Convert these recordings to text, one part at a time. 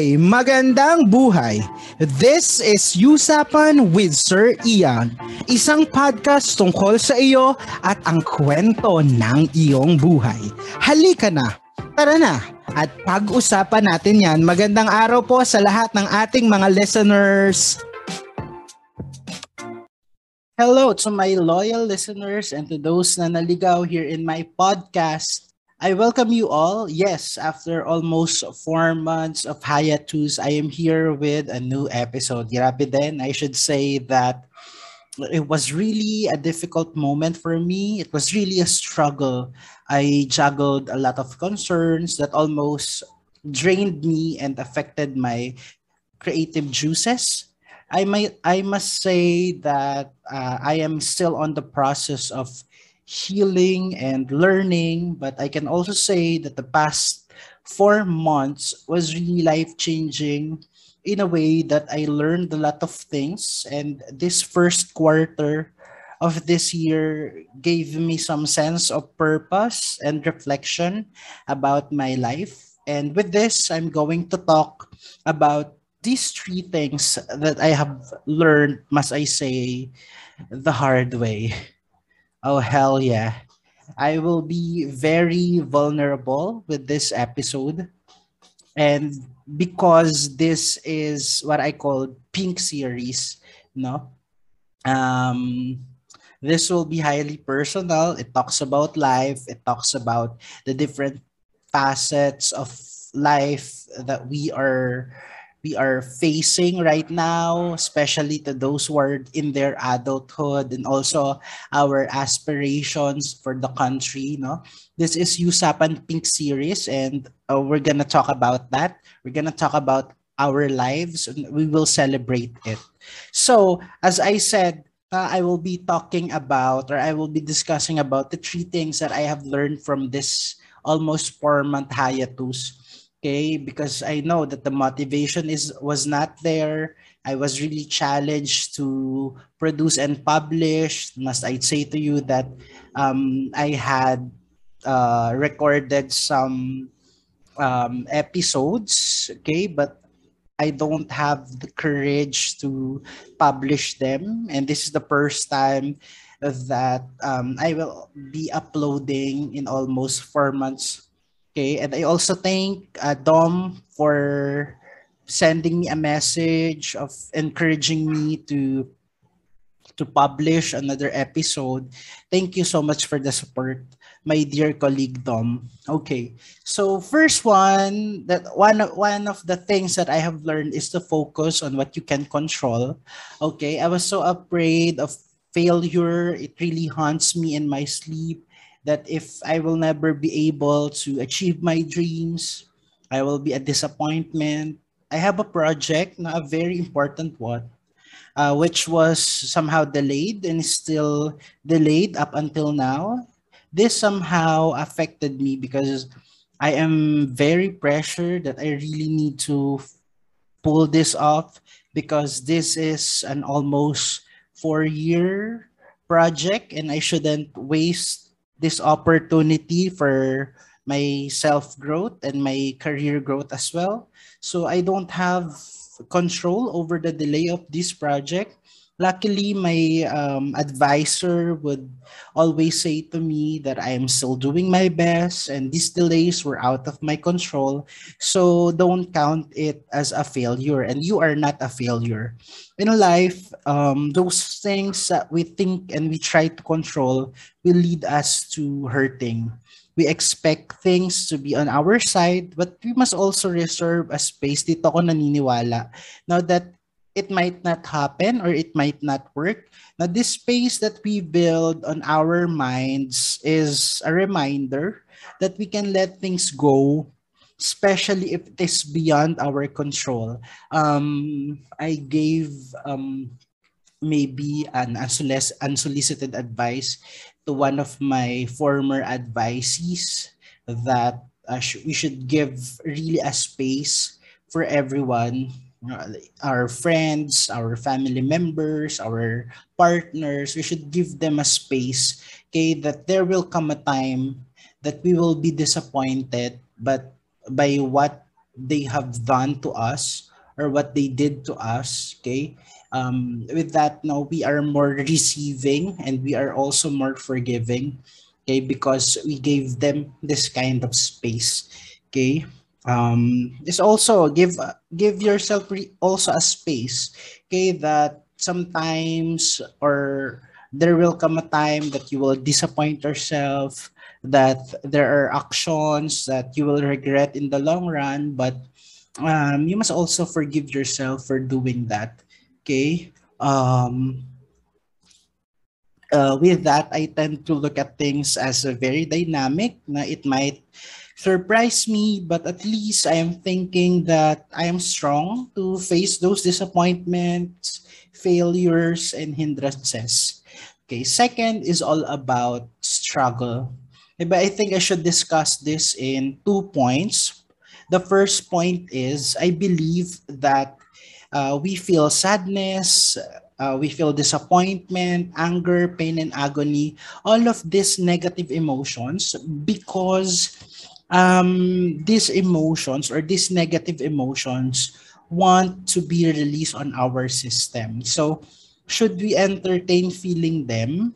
Hi! Magandang buhay! This is YouSapan with Sir Ian, isang podcast tungkol sa iyo at ang kwento ng iyong buhay. Halika na, tara na, at pag-usapan natin yan. Magandang araw po sa lahat ng ating mga listeners. Hello to my loyal listeners and to those na naligaw here in my podcast. I welcome you all. Yes, after almost 4 months of hiatus, I am here with a new episode. Grabe din. I should say that it was really a difficult moment for me. It was really a struggle. I juggled a lot of concerns that almost drained me and affected my creative juices. I must say that I am still on the process of healing and learning, but I can also say that the past 4 months was really life-changing in a way that I learned a lot of things, and this first quarter of this year gave me some sense of purpose and reflection about my life. And with this, I'm going to talk about these 3 things that I have learned, must I say, the hard way. Oh, hell yeah. I will be very vulnerable with this episode. And because this is what I call pink series, no? This will be highly personal. It talks about life. It talks about the different facets of life that we are facing right now, especially to those who are in their adulthood, and also our aspirations for the country, no? This is YouSapan Pink Series, and we're gonna talk about that. We're gonna talk about our lives, and we will celebrate it. So, as I said, I will be talking about, or I will be discussing about the 3 things that I have learned from this almost 4-month hiatus. Okay, because I know that the motivation was not there. I was really challenged to produce and publish. Must I say to you that I had recorded some episodes, okay, but I don't have the courage to publish them. And this is the first time that I will be uploading in almost 4 months. Okay, and I also thank Dom for sending me a message of encouraging me to publish another episode. Thank you so much for the support, my dear colleague Dom. Okay, so first one, that one of the things that I have learned is to focus on what you can control. Okay, I was so afraid of failure. It really haunts me in my sleep. That if I will never be able to achieve my dreams, I will be a disappointment. I have a project, a very important one, which was somehow delayed and is still delayed up until now. This somehow affected me because I am very pressured that I really need to pull this off, because this is an almost 4-year project and I shouldn't waste this opportunity for my self-growth and my career growth as well. So I don't have control over the delay of this project. Luckily, my advisor would always say to me that I am still doing my best and these delays were out of my control. So don't count it as a failure, and you are not a failure. In life, those things that we think and we try to control will lead us to hurting. We expect things to be on our side, but we must also reserve a space. Dito ako naniniwala. Now that it might not happen or it might not work. Now, this space that we build on our minds is a reminder that we can let things go, especially if it is beyond our control. I gave maybe an unsolicited advice to one of my former advisees that we should give really a space for everyone. Our friends, our family members, our partners, we should give them a space, okay, that there will come a time that we will be disappointed but by what they have done to us or what they did to us, okay? With that, now we are more receiving and we are also more forgiving, okay? Because we gave them this kind of space, okay? It's also give yourself also a space, okay? That sometimes or there will come a time that you will disappoint yourself, that there are actions that you will regret in the long run, but you must also forgive yourself for doing that. Okay. With that, I tend to look at things as a very dynamic. Na it might surprise me, but at least I am thinking that I am strong to face those disappointments, failures, and hindrances. Okay. Second is all about struggle. But I think I should discuss this in 2 points. The first point is I believe that we feel sadness, we feel disappointment, anger, pain, and agony, all of these negative emotions because these emotions or these negative emotions want to be released on our system. So should we entertain feeling them?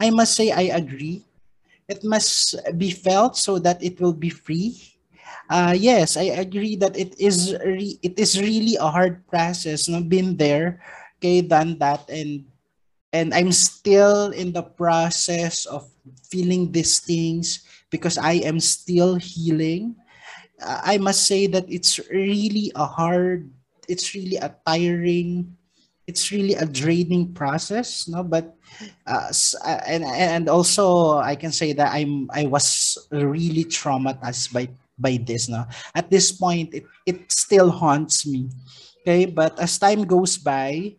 I must say I agree. It must be felt so that it will be free. Yes, I agree that it is really a hard process. I've been there, okay, done that, and I'm still in the process of feeling these things because I am still healing. I must say that it's really a tiring, it's really a draining process. No, but and also I can say that I was really traumatized by this. No? At this point, it still haunts me. Okay, but as time goes by,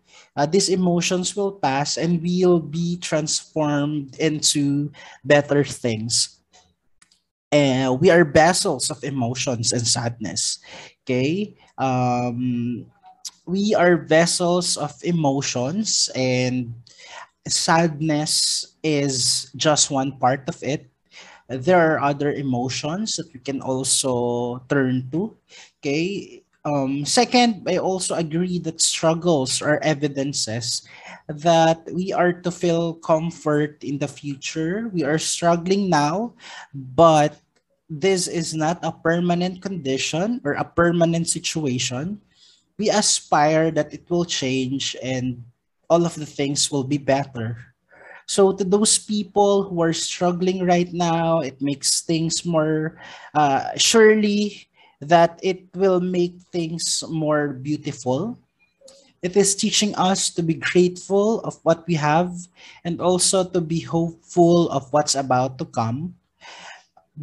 these emotions will pass and we'll be transformed into better things. We are vessels of emotions and sadness. Okay, we are vessels of emotions, and sadness is just one part of it. There are other emotions that we can also turn to, okay? Second, I also agree that struggles are evidences that we are to feel comfort in the future. We are struggling now, but this is not a permanent condition or a permanent situation. We aspire that it will change and all of the things will be better. So to those people who are struggling right now, it makes things more, surely that it will make things more beautiful. It is teaching us to be grateful of what we have and also to be hopeful of what's about to come.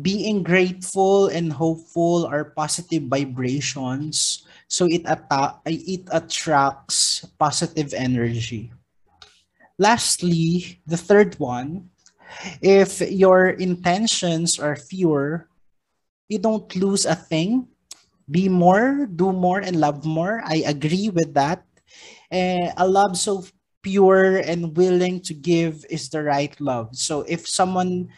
Being grateful and hopeful are positive vibrations, so it attracts positive energy. Lastly, the third one, if your intentions are fewer, you don't lose a thing. Be more, do more, and love more. I agree with that. A love so pure and willing to give is the right love. So if someone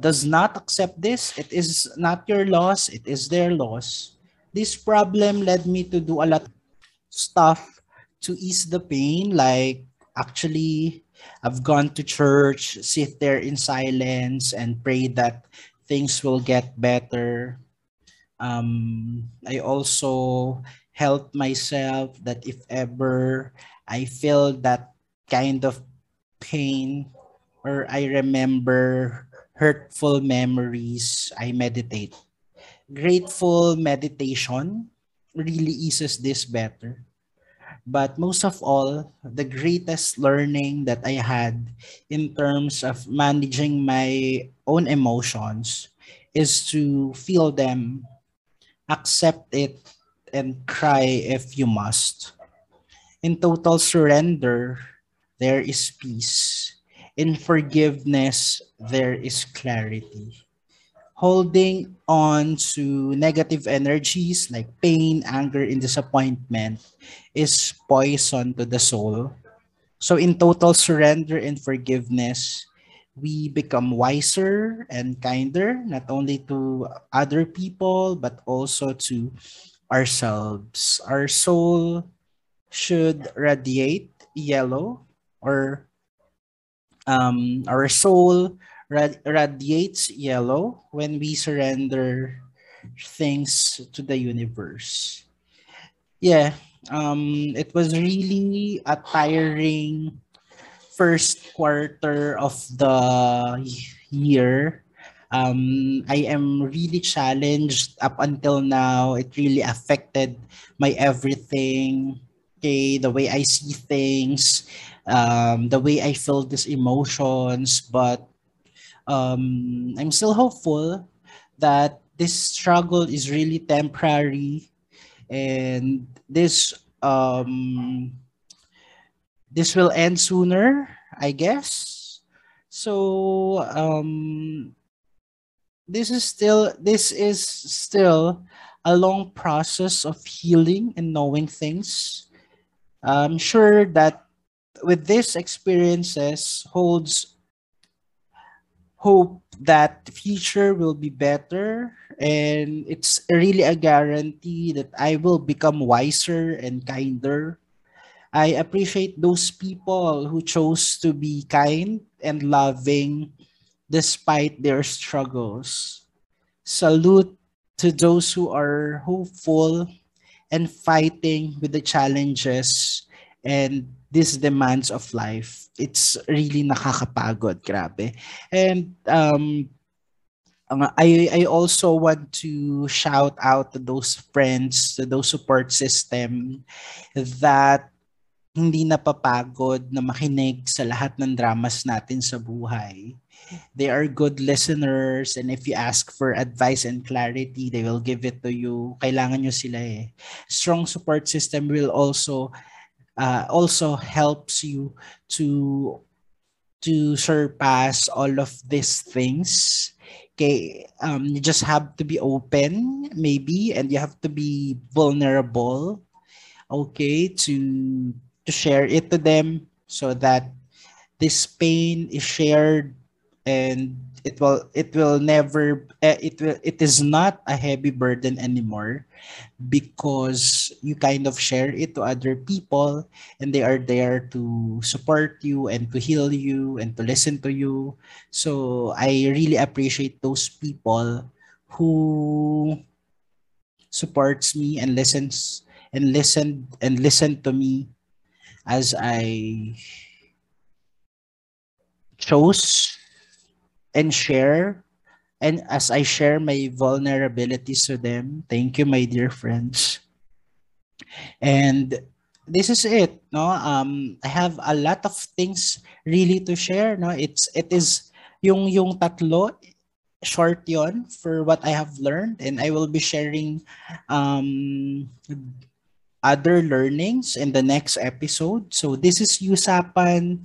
does not accept this, it is not your loss, it is their loss. This problem led me to do a lot of stuff to ease the pain, like actually, I've gone to church, sit there in silence, and pray that things will get better. I also help myself that if ever I feel that kind of pain or I remember hurtful memories, I meditate. Grateful meditation really eases this better. But most of all, the greatest learning that I had in terms of managing my own emotions is to feel them, accept it, and cry if you must. In total surrender, there is peace. In forgiveness, there is clarity. Holding on to negative energies like pain, anger, and disappointment is poison to the soul. So in total surrender and forgiveness, we become wiser and kinder, not only to other people, but also to ourselves. Our soul should radiate yellow, or our soul radiates yellow when we surrender things to the universe. Yeah, it was really a tiring first quarter of the year. I am really challenged up until now. It really affected my everything. Okay, the way I see things, the way I feel these emotions. But I'm still hopeful that this struggle is really temporary, and this will end sooner, I guess. So this is still a long process of healing and knowing things. I'm sure that with these experiences holds hope that the future will be better, and it's really a guarantee that I will become wiser and kinder. I appreciate those people who chose to be kind and loving despite their struggles. Salute to those who are hopeful and fighting with the challenges and these demands of life. It's really nakakapagod, grabe. And I also want to shout out to those friends, to those support system that hindi napapagod na makinig sa lahat ng dramas natin sa buhay. They are good listeners, and if you ask for advice and clarity, they will give it to you. Kailangan nyo sila eh. Strong support system will also helps you to surpass all of these things. Okay, you just have to be open, maybe, and you have to be vulnerable, okay, to share it to them so that this pain is shared, and it is not a heavy burden anymore, because you kind of share it to other people, and they are there to support you and to heal you and to listen to you. So I really appreciate those people who supports me and listen to me as I chose and share, and as I share my vulnerabilities to them. Thank you, my dear friends. And this is it, no? I have a lot of things really to share, no? It is yung tatlo, short yon for what I have learned, and I will be sharing other learnings in the next episode. So this is YouSapan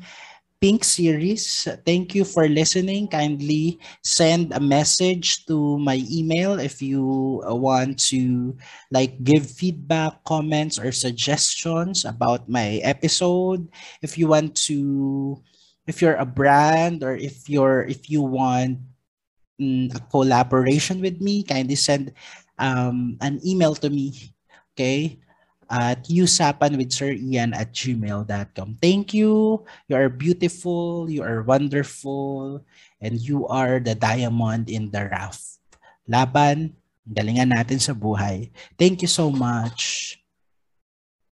Pink Series. Thank you for listening. Kindly send a message to my email if you want to give feedback, comments, or suggestions about my episode. If you want to, if you're a brand, or if you want a collaboration with me, kindly send an email to me. Okay? At yousapanwithsirian@gmail.com. Thank you. You are beautiful. You are wonderful. And you are the diamond in the rough. Laban, galingan natin sa buhay. Thank you so much.